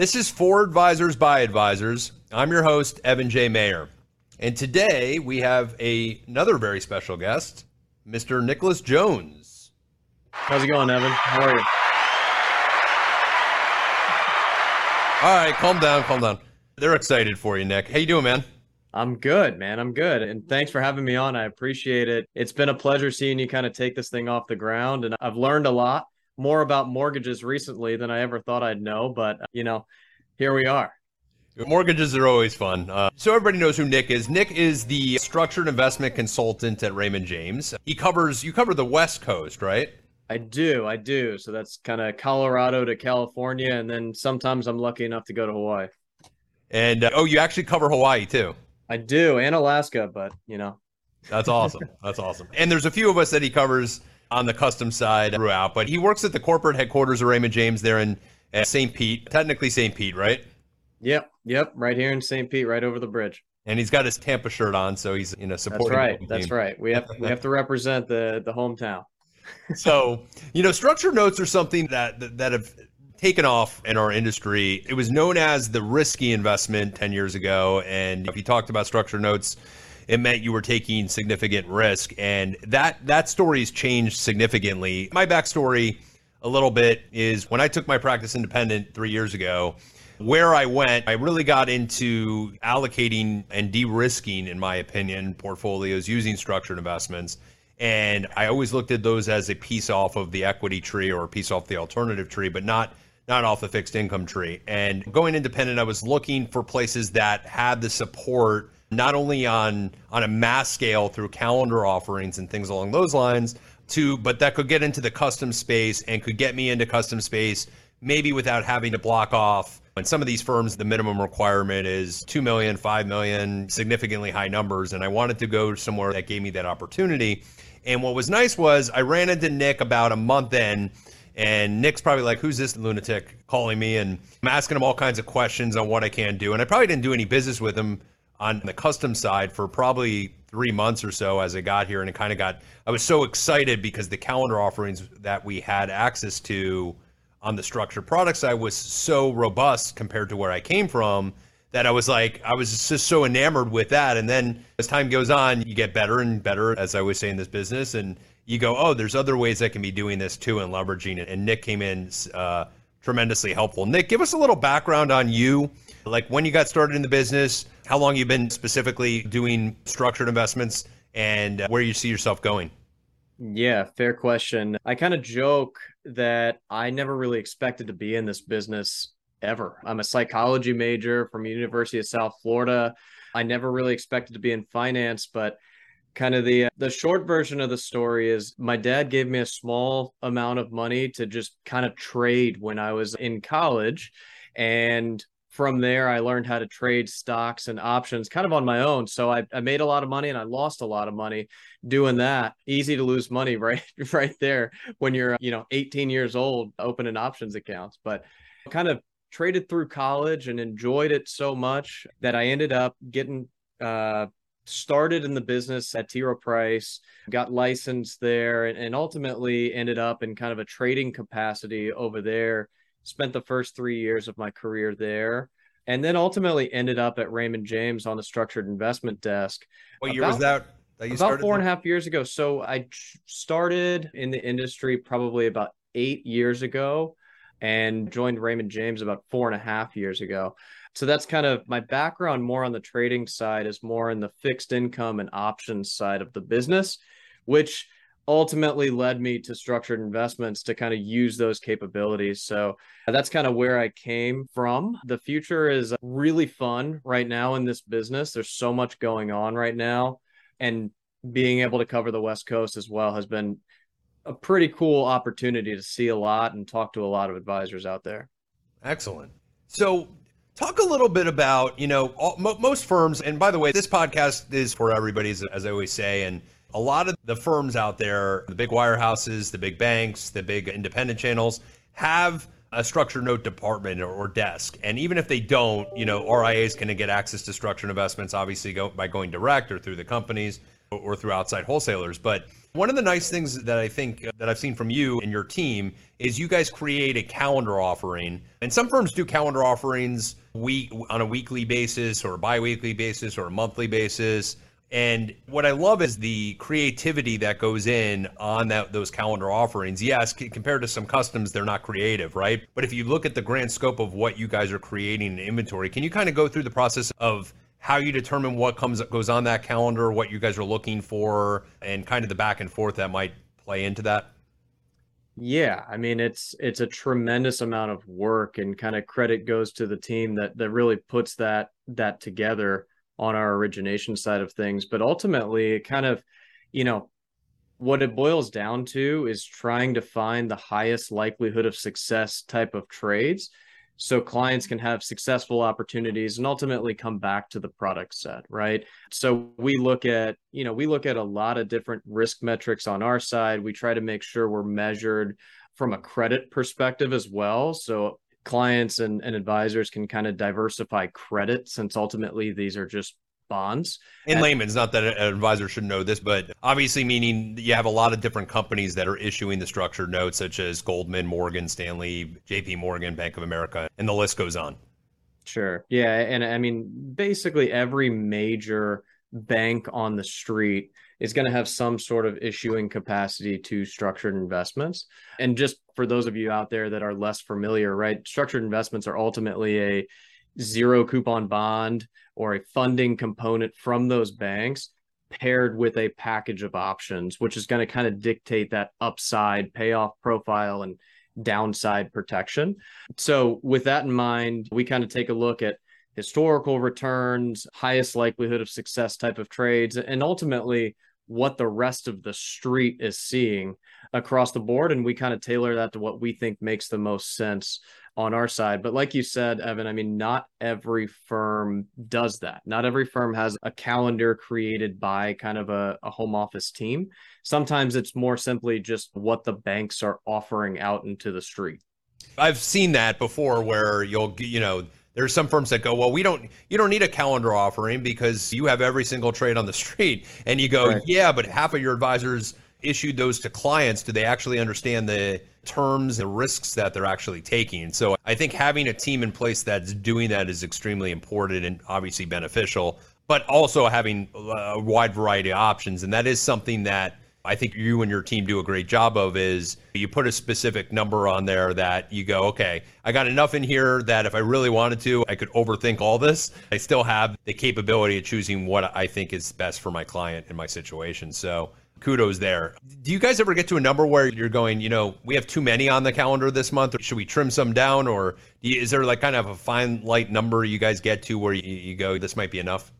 This is For Advisors by Advisors. I'm your host, Evan J. Mayer. And today we have another very special guest, Mr. Nicholas Jones. How's it going, Evan? How are you? All right, calm down. They're excited for you, Nick. How you doing, man? I'm good, man. I'm good. And thanks for having me on. I appreciate it. It's been a pleasure seeing you kind of take this thing off the ground. And I've learned a lot more about mortgages recently than I ever thought I'd know. But, you know, here we are. Mortgages are always fun. So everybody knows who Nick is. Nick is the structured investment consultant at Raymond James. You cover the West Coast, right? I do. So that's kind of Colorado to California. And then sometimes I'm lucky enough to go to Hawaii. And you actually cover Hawaii too. I do, and Alaska, but you know. That's awesome. And there's a few of us that he covers on the custom side throughout, but he works at the corporate headquarters of Raymond James there in St. Pete, technically St. Pete, right? Yep. Right here in St. Pete, right over the bridge. And he's got his Tampa shirt on, so he's supporting. That's right. We have to represent the hometown. So, structured notes are something that have taken off in our industry. It was known as the risky investment 10 years ago. And if you talked about structured notes, it meant you were taking significant risk. And that story's changed significantly. My backstory a little bit is when I took my practice independent 3 years ago, where I went, I really got into allocating and de-risking, in my opinion, portfolios using structured investments. And I always looked at those as a piece off of the equity tree or a piece off the alternative tree, but not off the fixed income tree. And going independent, I was looking for places that had the support, not only on a mass scale through calendar offerings and things along those lines, but that could get into the custom space and could get me into custom space, maybe without having to block off. And some of these firms, the minimum requirement is 2 million, 5 million, significantly high numbers. And I wanted to go somewhere that gave me that opportunity. And what was nice was I ran into Nick about a month in. And Nick's probably like, who's this lunatic calling me? And I'm asking him all kinds of questions on what I can do. And I probably didn't do any business with him on the custom side for probably 3 months or so as I got here. And I was so excited because the calendar offerings that we had access to on the structured products side was so robust compared to where I came from that I was just so enamored with that. And then as time goes on, you get better and better, as I always say in this business. And you go, oh, there's other ways I can be doing this too and leveraging it. And Nick came in tremendously helpful. Nick, give us a little background on you, like when you got started in the business, how long you've been specifically doing structured investments, and where you see yourself going. Yeah, fair question. I kind of joke that I never really expected to be in this business ever. I'm a psychology major from University of South Florida. I never really expected to be in finance, but kind of the short version of the story is my dad gave me a small amount of money to just kind of trade when I was in college. And from there, I learned how to trade stocks and options kind of on my own. So I made a lot of money and I lost a lot of money doing that. Easy to lose money right there when you're, 18 years old, opening options accounts. But kind of traded through college and enjoyed it so much that I ended up getting started in the business at T. Rowe Price, got licensed there, and ultimately ended up in kind of a trading capacity over there. Spent the first 3 years of my career there, and then ultimately ended up at Raymond James on the structured investment desk. What year was that? About 4.5 years ago. So I started in the industry probably about 8 years ago and joined Raymond James about 4.5 years ago. So that's kind of my background. More on the trading side is more in the fixed income and options side of the business, which ultimately led me to structured investments to kind of use those capabilities. So that's kind of where I came from. The future is really fun right now in this business. There's so much going on right now. And being able to cover the West Coast as well has been a pretty cool opportunity to see a lot and talk to a lot of advisors out there. Excellent. So talk a little bit about, most firms, and by the way, this podcast is for everybody, as I always say, and a lot of the firms out there, the big wirehouses, the big banks, the big independent channels, have a structured note department or desk. And even if they don't, RIAs can get access to structured investments, obviously by going direct or through the companies. or through outside wholesalers. But one of the nice things that I think that I've seen from you and your team is you guys create a calendar offering. And some firms do calendar offerings on a weekly basis or a biweekly basis or a monthly basis. And what I love is the creativity that goes in on those calendar offerings. Yes, compared to some customs, they're not creative, right? But if you look at the grand scope of what you guys are creating in inventory, can you kind of go through the process of how you determine what goes on that calendar, what you guys are looking for, and kind of the back and forth that might play into that? Yeah, I mean, it's a tremendous amount of work, and kind of credit goes to the team that really puts that together on our origination side of things. But ultimately, it kind of, what it boils down to is trying to find the highest likelihood of success type of trades, so clients can have successful opportunities and ultimately come back to the product set, right? So we look at a lot of different risk metrics on our side. We try to make sure we're measured from a credit perspective as well, so clients and advisors can kind of diversify credit, since ultimately these are just bonds. In layman's, not that an advisor should know this, but obviously meaning you have a lot of different companies that are issuing the structured notes, such as Goldman, Morgan Stanley, JP Morgan, Bank of America, and the list goes on. Sure. Yeah. And I mean, basically every major bank on the street is going to have some sort of issuing capacity to structured investments. And just for those of you out there that are less familiar, right, structured investments are ultimately a zero coupon bond or a funding component from those banks paired with a package of options, which is going to kind of dictate that upside payoff profile and downside protection. So with that in mind, we kind of take a look at historical returns, highest likelihood of success type of trades, and ultimately what the rest of the street is seeing across the board. And we kind of tailor that to what we think makes the most sense on our side. But like you said, Evan, I mean, not every firm does that. Not every firm has a calendar created by kind of a home office team. Sometimes it's more simply just what the banks are offering out into the street. I've seen that before where there's some firms that go, well, you don't need a calendar offering because you have every single trade on the street. And you go, right. Yeah, but half of your advisors issued those to clients. Do they actually understand the terms and risks that they're actually taking? So I think having a team in place that's doing that is extremely important and obviously beneficial, but also having a wide variety of options. And that is something that I think you and your team do a great job of, is you put a specific number on there that you go, okay, I got enough in here that if I really wanted to, I could overthink all this. I still have the capability of choosing what I think is best for my client and my situation. So kudos there. Do you guys ever get to a number where you're going, we have too many on the calendar this month, or should we trim some down? Or is there like kind of a fine light number you guys get to where you go, this might be enough?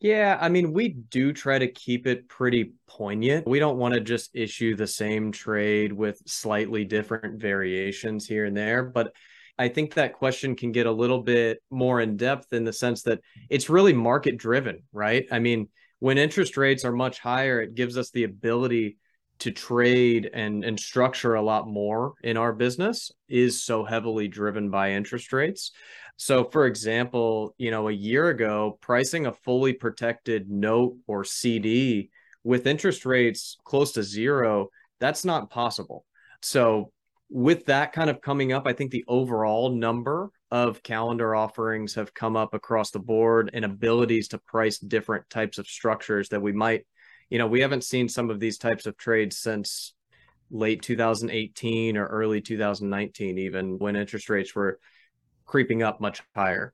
Yeah, I mean, we do try to keep it pretty poignant. We don't want to just issue the same trade with slightly different variations here and there. But I think that question can get a little bit more in depth in the sense that it's really market driven, right? I mean, when interest rates are much higher, it gives us the ability to trade and structure a lot more in our business is so heavily driven by interest rates. So for example, a year ago, pricing a fully protected note or CD with interest rates close to zero, that's not possible. So with that kind of coming up, I think the overall number of calendar offerings have come up across the board, and abilities to price different types of structures that we might, we haven't seen some of these types of trades since late 2018 or early 2019, even when interest rates were creeping up much higher.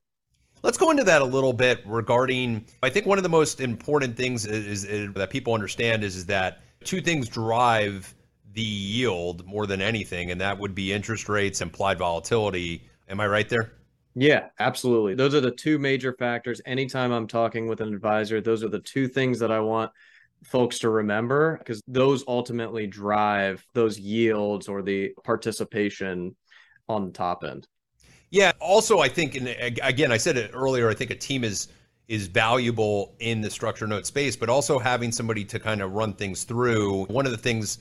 Let's go into that a little bit regarding, I think one of the most important things is that people understand is that two things drive the yield more than anything, and that would be interest rates, implied volatility. Am I right there? Yeah, absolutely. Those are the two major factors. Anytime I'm talking with an advisor, those are the two things that I want folks to remember, because those ultimately drive those yields or the participation on the top end. Yeah. Also, I think, and again, I said it earlier, I think a team is valuable in the structured note space, but also having somebody to kind of run things through. One of the things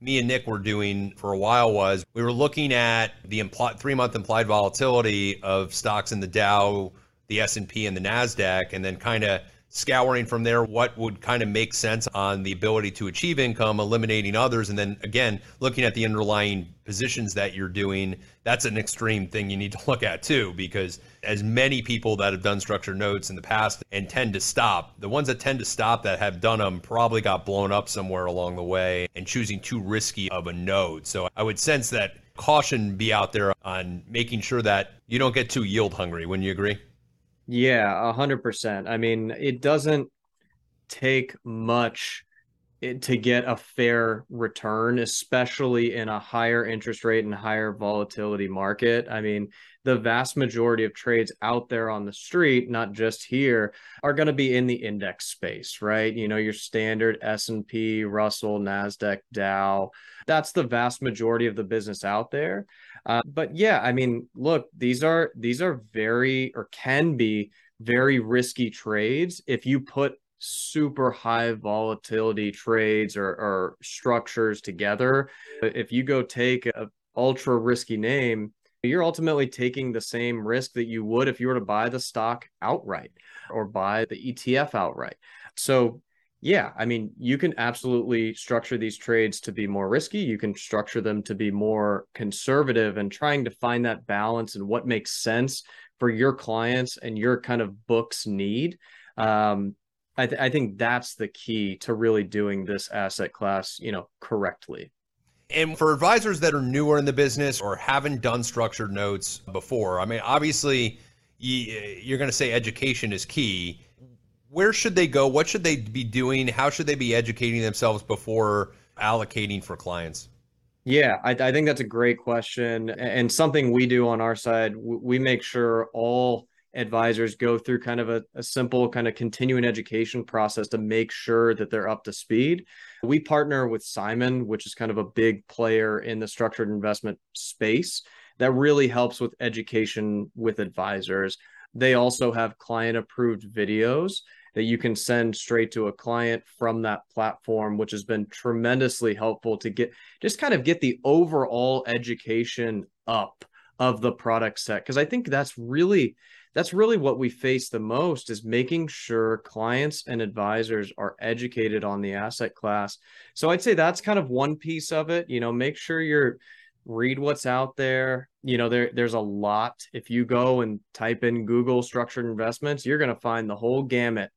me and Nick were doing for a while was we were looking at the 3-month implied volatility of stocks in the Dow, the S&P, and the NASDAQ, and then kind of scouring from there what would kind of make sense on the ability to achieve income, eliminating others, and then again, looking at the underlying positions that you're doing. That's an extreme thing you need to look at too, because as many people that have done structured notes in the past and tend to stop, the ones that tend to stop that have done them probably got blown up somewhere along the way and choosing too risky of a node. So I would sense that caution be out there on making sure that you don't get too yield hungry. Wouldn't you agree? Yeah, 100%. I mean, it doesn't take much to get a fair return, especially in a higher interest rate and higher volatility market. I mean, the vast majority of trades out there on the street, not just here, are going to be in the index space, right? You know, your standard S&P, Russell, NASDAQ, Dow. That's the vast majority of the business out there. But yeah, I mean, look, these are very, or can be very risky trades if you put super high volatility trades or structures together. If you go take an ultra risky name, you're ultimately taking the same risk that you would if you were to buy the stock outright or buy the ETF outright. So yeah, I mean, you can absolutely structure these trades to be more risky. You can structure them to be more conservative, and trying to find that balance and what makes sense for your clients and your kind of book's need. I think that's the key to really doing this asset class, you know, correctly. And for advisors that are newer in the business or haven't done structured notes before, I mean, obviously you're going to say education is key. Where should they go? What should they be doing? How should they be educating themselves before allocating for clients? Yeah, I think that's a great question. And something we do on our side, we make sure all advisors go through kind of a simple kind of continuing education process to make sure that they're up to speed. We partner with Simon, which is kind of a big player in the structured investment space that really helps with education with advisors. They also have client-approved videos that you can send straight to a client from that platform, which has been tremendously helpful to get the overall education up of the product set. Because I think that's really what we face the most, is making sure clients and advisors are educated on the asset class. So I'd say that's kind of one piece of it. You know, make sure you read what's out there. You know, there's a lot. If you go and type in Google structured investments, you're going to find the whole gamut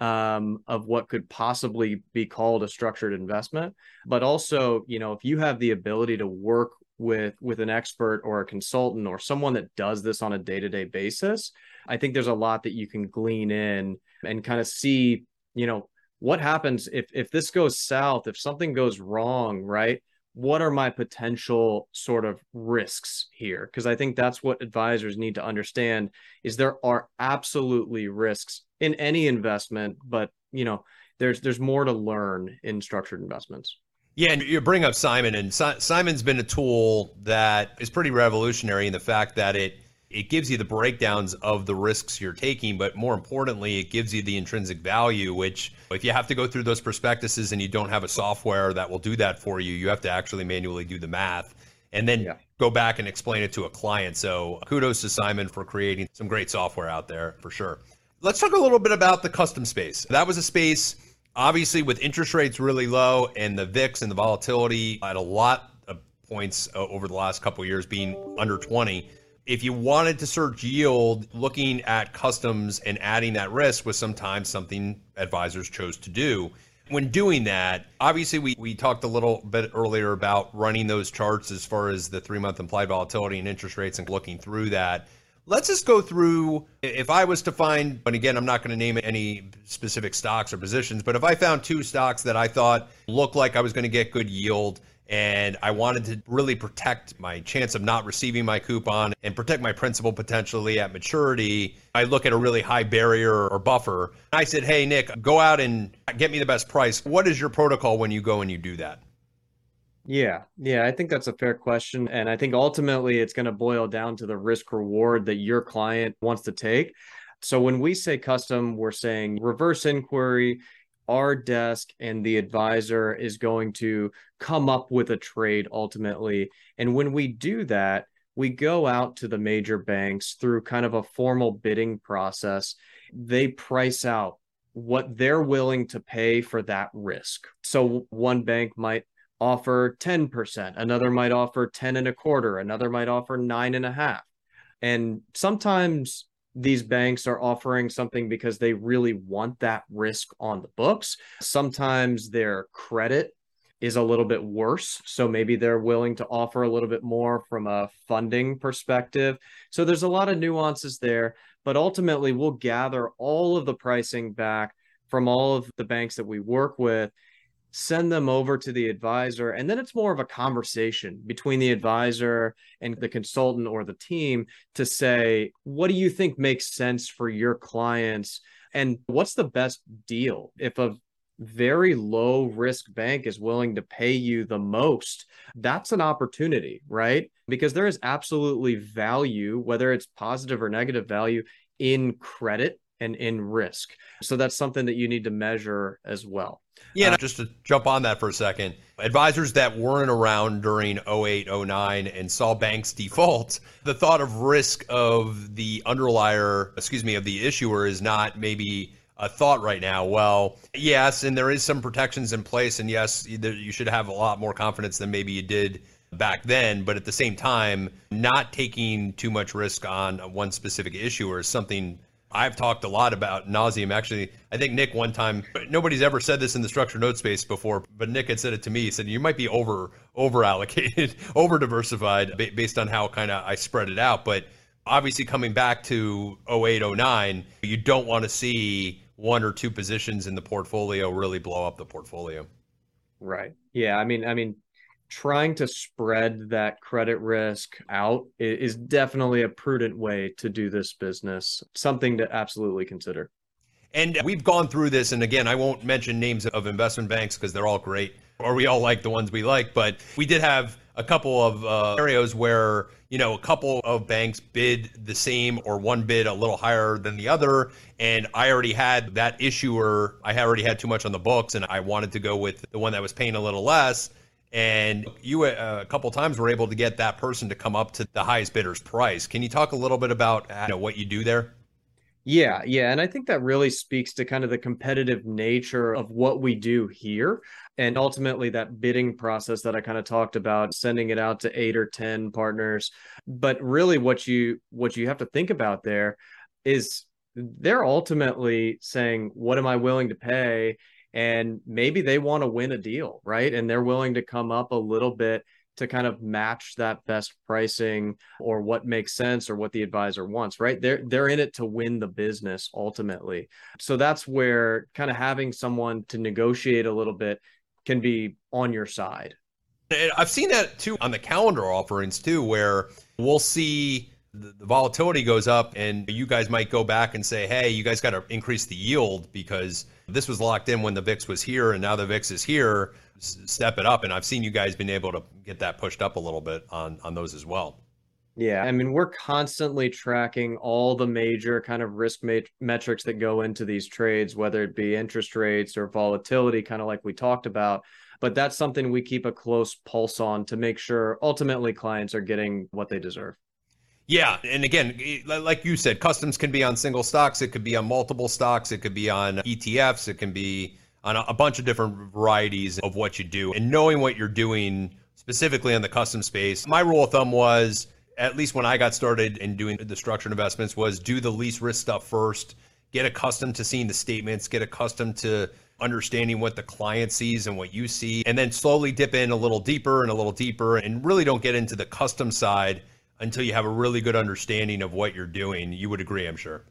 of what could possibly be called a structured investment. But also, you know, if you have the ability to work with an expert or a consultant or someone that does this on a day-to-day basis, I think there's a lot that you can glean in and kind of see, you know, what happens if this goes south, if something goes wrong, right? What are my potential sort of risks here? Because I think that's what advisors need to understand, is there are absolutely risks in any investment, but you know, there's more to learn in structured investments. Yeah, and you bring up Simon, and Simon's been a tool that is pretty revolutionary in the fact that it gives you the breakdowns of the risks you're taking, but more importantly, it gives you the intrinsic value, which if you have to go through those prospectuses and you don't have a software that will do that for you, you have to actually manually do the math and then go back and explain it to a client. So kudos to Simon for creating some great software out there for sure. Let's talk a little bit about the custom space. That was a space, obviously, with interest rates really low and the VIX and the volatility at a lot of points over the last couple of years being under 20. If you wanted to search yield, looking at customs and adding that risk was sometimes something advisors chose to do. When doing that, obviously, we talked a little bit earlier about running those charts as far as the three-month implied volatility and interest rates and looking through that. Let's just go through, if I was to find, but again, I'm not going to name any specific stocks or positions, but if I found two stocks that I thought looked like I was going to get good yield and I wanted to really protect my chance of not receiving my coupon and protect my principal potentially at maturity, I look at a really high barrier or buffer. I said, hey, Nick, go out and get me the best price. What is your protocol when you go and you do that? Yeah, I think that's a fair question. And I think ultimately it's going to boil down to the risk reward that your client wants to take. So when we say custom, we're saying reverse inquiry, our desk and the advisor is going to come up with a trade ultimately. And when we do that, we go out to the major banks through kind of a formal bidding process. They price out what they're willing to pay for that risk. So one bank might offer 10%, another might offer 10.25%, another might offer 9.5%. And sometimes these banks are offering something because they really want that risk on the books. Sometimes their credit is a little bit worse. So maybe they're willing to offer a little bit more from a funding perspective. So there's a lot of nuances there, but ultimately we'll gather all of the pricing back from all of the banks that we work with, send them over to the advisor. And then it's more of a conversation between the advisor and the consultant or the team to say, what do you think makes sense for your clients? And what's the best deal? If a very low risk bank is willing to pay you the most, that's an opportunity, right? Because there is absolutely value, whether it's positive or negative value, in credit and in risk. So that's something that you need to measure as well. Yeah, just to jump on that for a second, advisors that weren't around during 08, 09 and saw banks default, the thought of risk of the underlier, of the issuer is not maybe a thought right now. Well, yes, and there is some protections in place, and yes, you should have a lot more confidence than maybe you did back then, but at the same time, not taking too much risk on one specific issuer is something I've talked a lot about nauseam. Actually, I think Nick one time, nobody's ever said this in the structured note space before, but Nick had said it to me. He said, you might be over allocated, over diversified based on how kind of I spread it out. But obviously coming back to 08, 09, you don't want to see one or two positions in the portfolio really blow up the portfolio. Right. Yeah. I mean, trying to spread that credit risk out is definitely a prudent way to do this business, something to absolutely consider. And we've gone through this, and again, I won't mention names of investment banks because they're all great, or we all like the ones we like, but we did have a couple of scenarios where, you know, a couple of banks bid the same, or one bid a little higher than the other, and I already had that issuer, I already had too much on the books, and I wanted to go with the one that was paying a little less. And you a couple times were able to get that person to come up to the highest bidder's price. Can you talk a little bit about what you do there? Yeah. And I think that really speaks to kind of the competitive nature of what we do here. And ultimately that bidding process that I kind of talked about, sending it out to 8 or 10 partners. But really what you have to think about there is they're ultimately saying, what am I willing to pay? And maybe they want to win a deal, right? And they're willing to come up a little bit to kind of match that best pricing or what makes sense or what the advisor wants, right? They're in it to win the business ultimately. So that's where kind of having someone to negotiate a little bit can be on your side. I've seen that too on the calendar offerings too, where we'll see the volatility goes up and you guys might go back and say, hey, you guys got to increase the yield because this was locked in when the VIX was here and now the VIX is here, step it up. And I've seen you guys been able to get that pushed up a little bit on those as well. Yeah. I mean, we're constantly tracking all the major kind of risk metrics that go into these trades, whether it be interest rates or volatility, kind of like we talked about. But that's something we keep a close pulse on to make sure ultimately clients are getting what they deserve. Yeah. And again, like you said, customs can be on single stocks. It could be on multiple stocks. It could be on ETFs. It can be on a bunch of different varieties of what you do. And knowing what you're doing specifically on the custom space, my rule of thumb was, at least when I got started in doing the structured investments, was do the least risk stuff first, get accustomed to seeing the statements, get accustomed to understanding what the client sees and what you see, and then slowly dip in a little deeper, and really don't get into the custom side until you have a really good understanding of what you're doing. You would agree, I'm sure.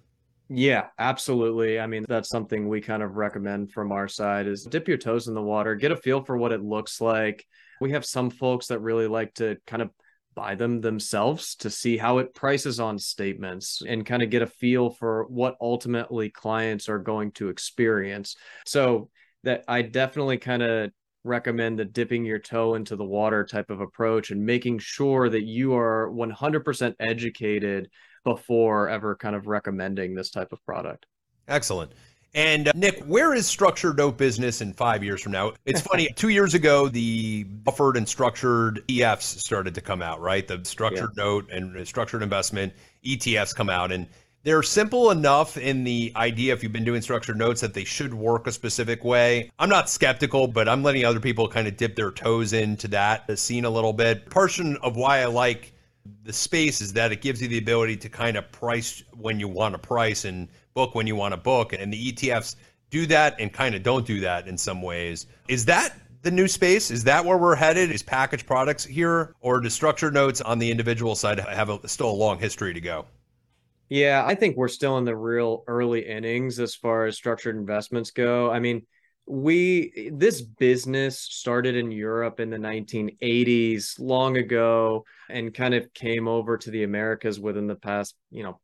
Yeah, absolutely. I mean, that's something we kind of recommend from our side is dip your toes in the water, get a feel for what it looks like. We have some folks that really like to kind of buy them themselves to see how it prices on statements and kind of get a feel for what ultimately clients are going to experience. So that I definitely kind of recommend the dipping your toe into the water type of approach and making sure that you are 100% educated before ever kind of recommending this type of product. Excellent. And Nick, where is structured note business in 5 years from now? It's funny, 2 years ago, the buffered and structured ETFs started to come out, right? The structured note and structured investment ETFs come out. And They're simple enough in the idea, if you've been doing structured notes, that they should work a specific way. I'm not skeptical, but I'm letting other people kind of dip their toes into that scene a little bit. Portion of why I like the space is that it gives you the ability to kind of price when you want to price and book when you want to book. And the ETFs do that and kind of don't do that in some ways. Is that the new space? Is that where we're headed? Is packaged products here, or do structured notes on the individual side have still a long history to go? Yeah, I think we're still in the real early innings as far as structured investments go. I mean, this business started in Europe in the 1980s, long ago, and kind of came over to the Americas within the past,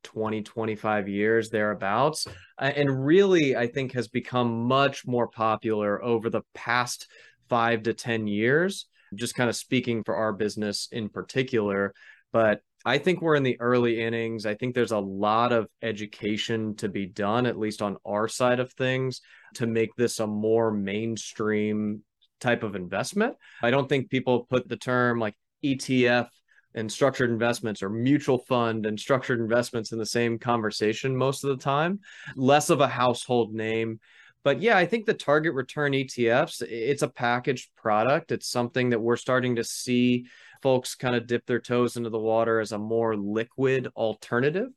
20, 25 years thereabouts. And really, I think has become much more popular over the past 5 to 10 years, just kind of speaking for our business in particular. But I think we're in the early innings. I think there's a lot of education to be done, at least on our side of things, to make this a more mainstream type of investment. I don't think people put the term like ETF and structured investments or mutual fund and structured investments in the same conversation most of the time, less of a household name. But yeah, I think the target return ETFs, it's a packaged product. It's something that we're starting to see folks kind of dip their toes into the water as a more liquid alternative.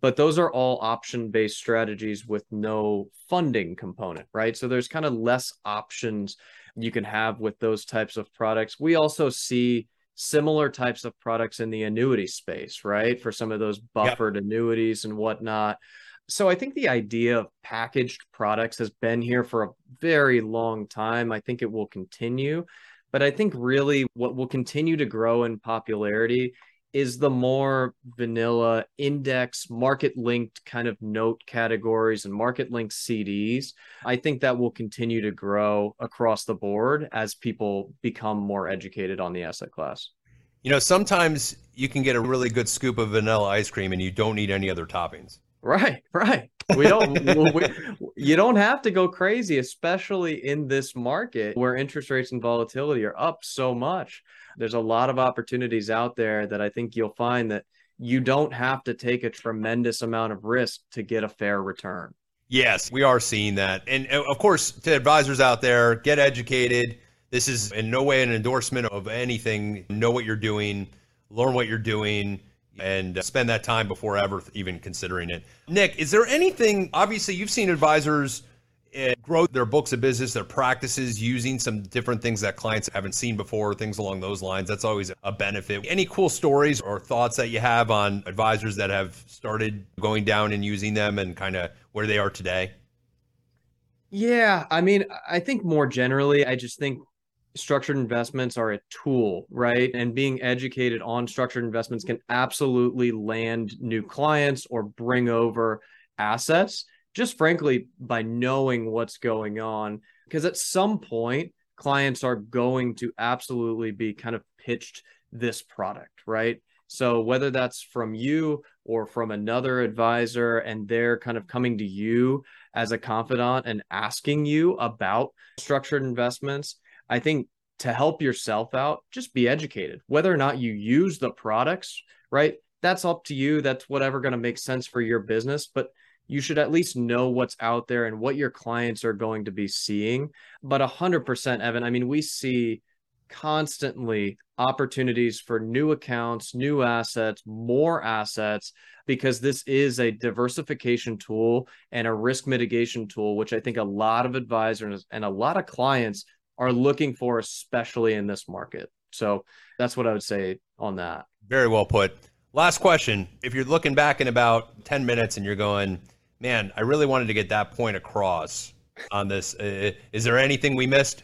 But those are all option-based strategies with no funding component, right? So there's kind of less options you can have with those types of products. We also see similar types of products in the annuity space, right? For some of those buffered annuities and whatnot. So I think the idea of packaged products has been here for a very long time. I think it will continue. But I think really what will continue to grow in popularity is the more vanilla index, market-linked kind of note categories and market-linked CDs. I think that will continue to grow across the board as people become more educated on the asset class. You know, sometimes you can get a really good scoop of vanilla ice cream and you don't need any other toppings. Right, right. We don't, you don't have to go crazy, especially in this market where interest rates and volatility are up so much. There's a lot of opportunities out there that I think you'll find that you don't have to take a tremendous amount of risk to get a fair return. Yes, we are seeing that. And of course, to advisors out there, get educated. This is in no way an endorsement of anything. Know what you're doing, learn what you're doing, and spend that time before ever even considering it. Nick, is there anything, obviously you've seen advisors grow their books of business, their practices, using some different things that clients haven't seen before, things along those lines. That's always a benefit. Any cool stories or thoughts that you have on advisors that have started going down and using them and kind of where they are today? Yeah, I mean, I think more generally, I just think structured investments are a tool, right? And being educated on structured investments can absolutely land new clients or bring over assets, just frankly, by knowing what's going on. Because at some point, clients are going to absolutely be kind of pitched this product, right? So whether that's from you or from another advisor, and they're kind of coming to you as a confidant and asking you about structured investments, I think to help yourself out, just be educated. Whether or not you use the products, right? That's up to you. That's whatever going to make sense for your business, but you should at least know what's out there and what your clients are going to be seeing. But 100%, Evan, I mean, we see constantly opportunities for new accounts, new assets, more assets, because this is a diversification tool and a risk mitigation tool, which I think a lot of advisors and a lot of clients are looking for, especially in this market. So that's what I would say on that. Very well put. Last question. If you're looking back in about 10 minutes and you're going, man, I really wanted to get that point across on this. Is there anything we missed?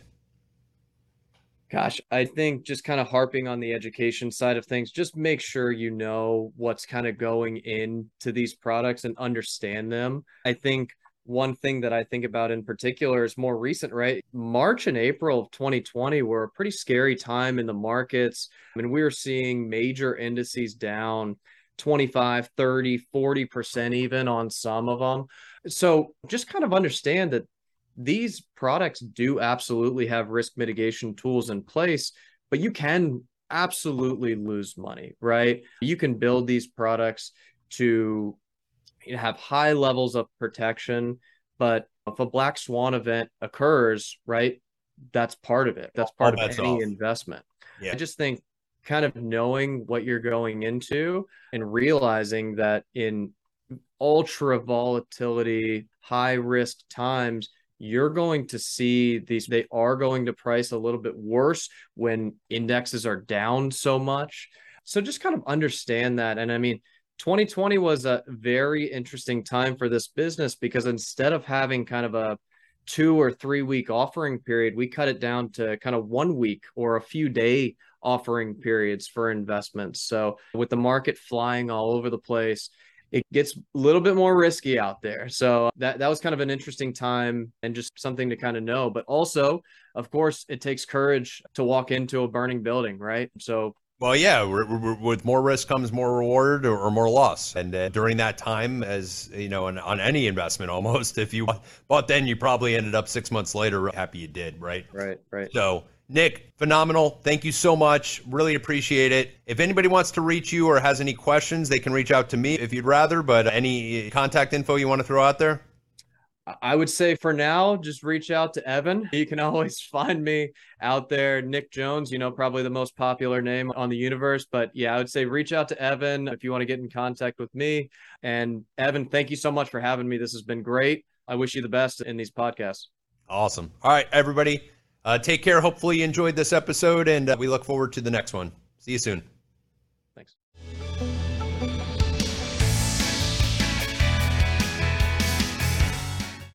Gosh, I think just kind of harping on the education side of things, just make sure you know what's kind of going into these products and understand them. I think one thing that I think about in particular is more recent, right? March and April of 2020 were a pretty scary time in the markets. I mean, we were seeing major indices down 25, 30, 40% even on some of them. So just kind of understand that these products do absolutely have risk mitigation tools in place, but you can absolutely lose money, right? You can build these products to have high levels of protection, but if a black swan event occurs, right, that's part of it. That's part of any investment. Yeah. I just think kind of knowing what you're going into and realizing that in ultra volatility, high risk times, you're going to see these, they are going to price a little bit worse when indexes are down so much. So just kind of understand that. And I mean, 2020 was a very interesting time for this business because instead of having kind of a 2 or 3 week offering period, we cut it down to kind of 1 week or a few day offering periods for investments. So with the market flying all over the place, it gets a little bit more risky out there. So that was kind of an interesting time and just something to kind of know. But also, of course, it takes courage to walk into a burning building, right? So well, yeah, with more risk comes more reward or more loss. And during that time, as you know, on any investment almost, if you bought then, you probably ended up 6 months later happy you did, right? Right. So Nick, phenomenal. Thank you so much. Really appreciate it. If anybody wants to reach you or has any questions, they can reach out to me if you'd rather, but any contact info you want to throw out there? I would say for now, just reach out to Evan. You can always find me out there. Nick Jones, you know, probably the most popular name on the universe. But yeah, I would say reach out to Evan if you want to get in contact with me. And Evan, thank you so much for having me. This has been great. I wish you the best in these podcasts. Awesome. All right, everybody. Take care. Hopefully you enjoyed this episode and we look forward to the next one. See you soon.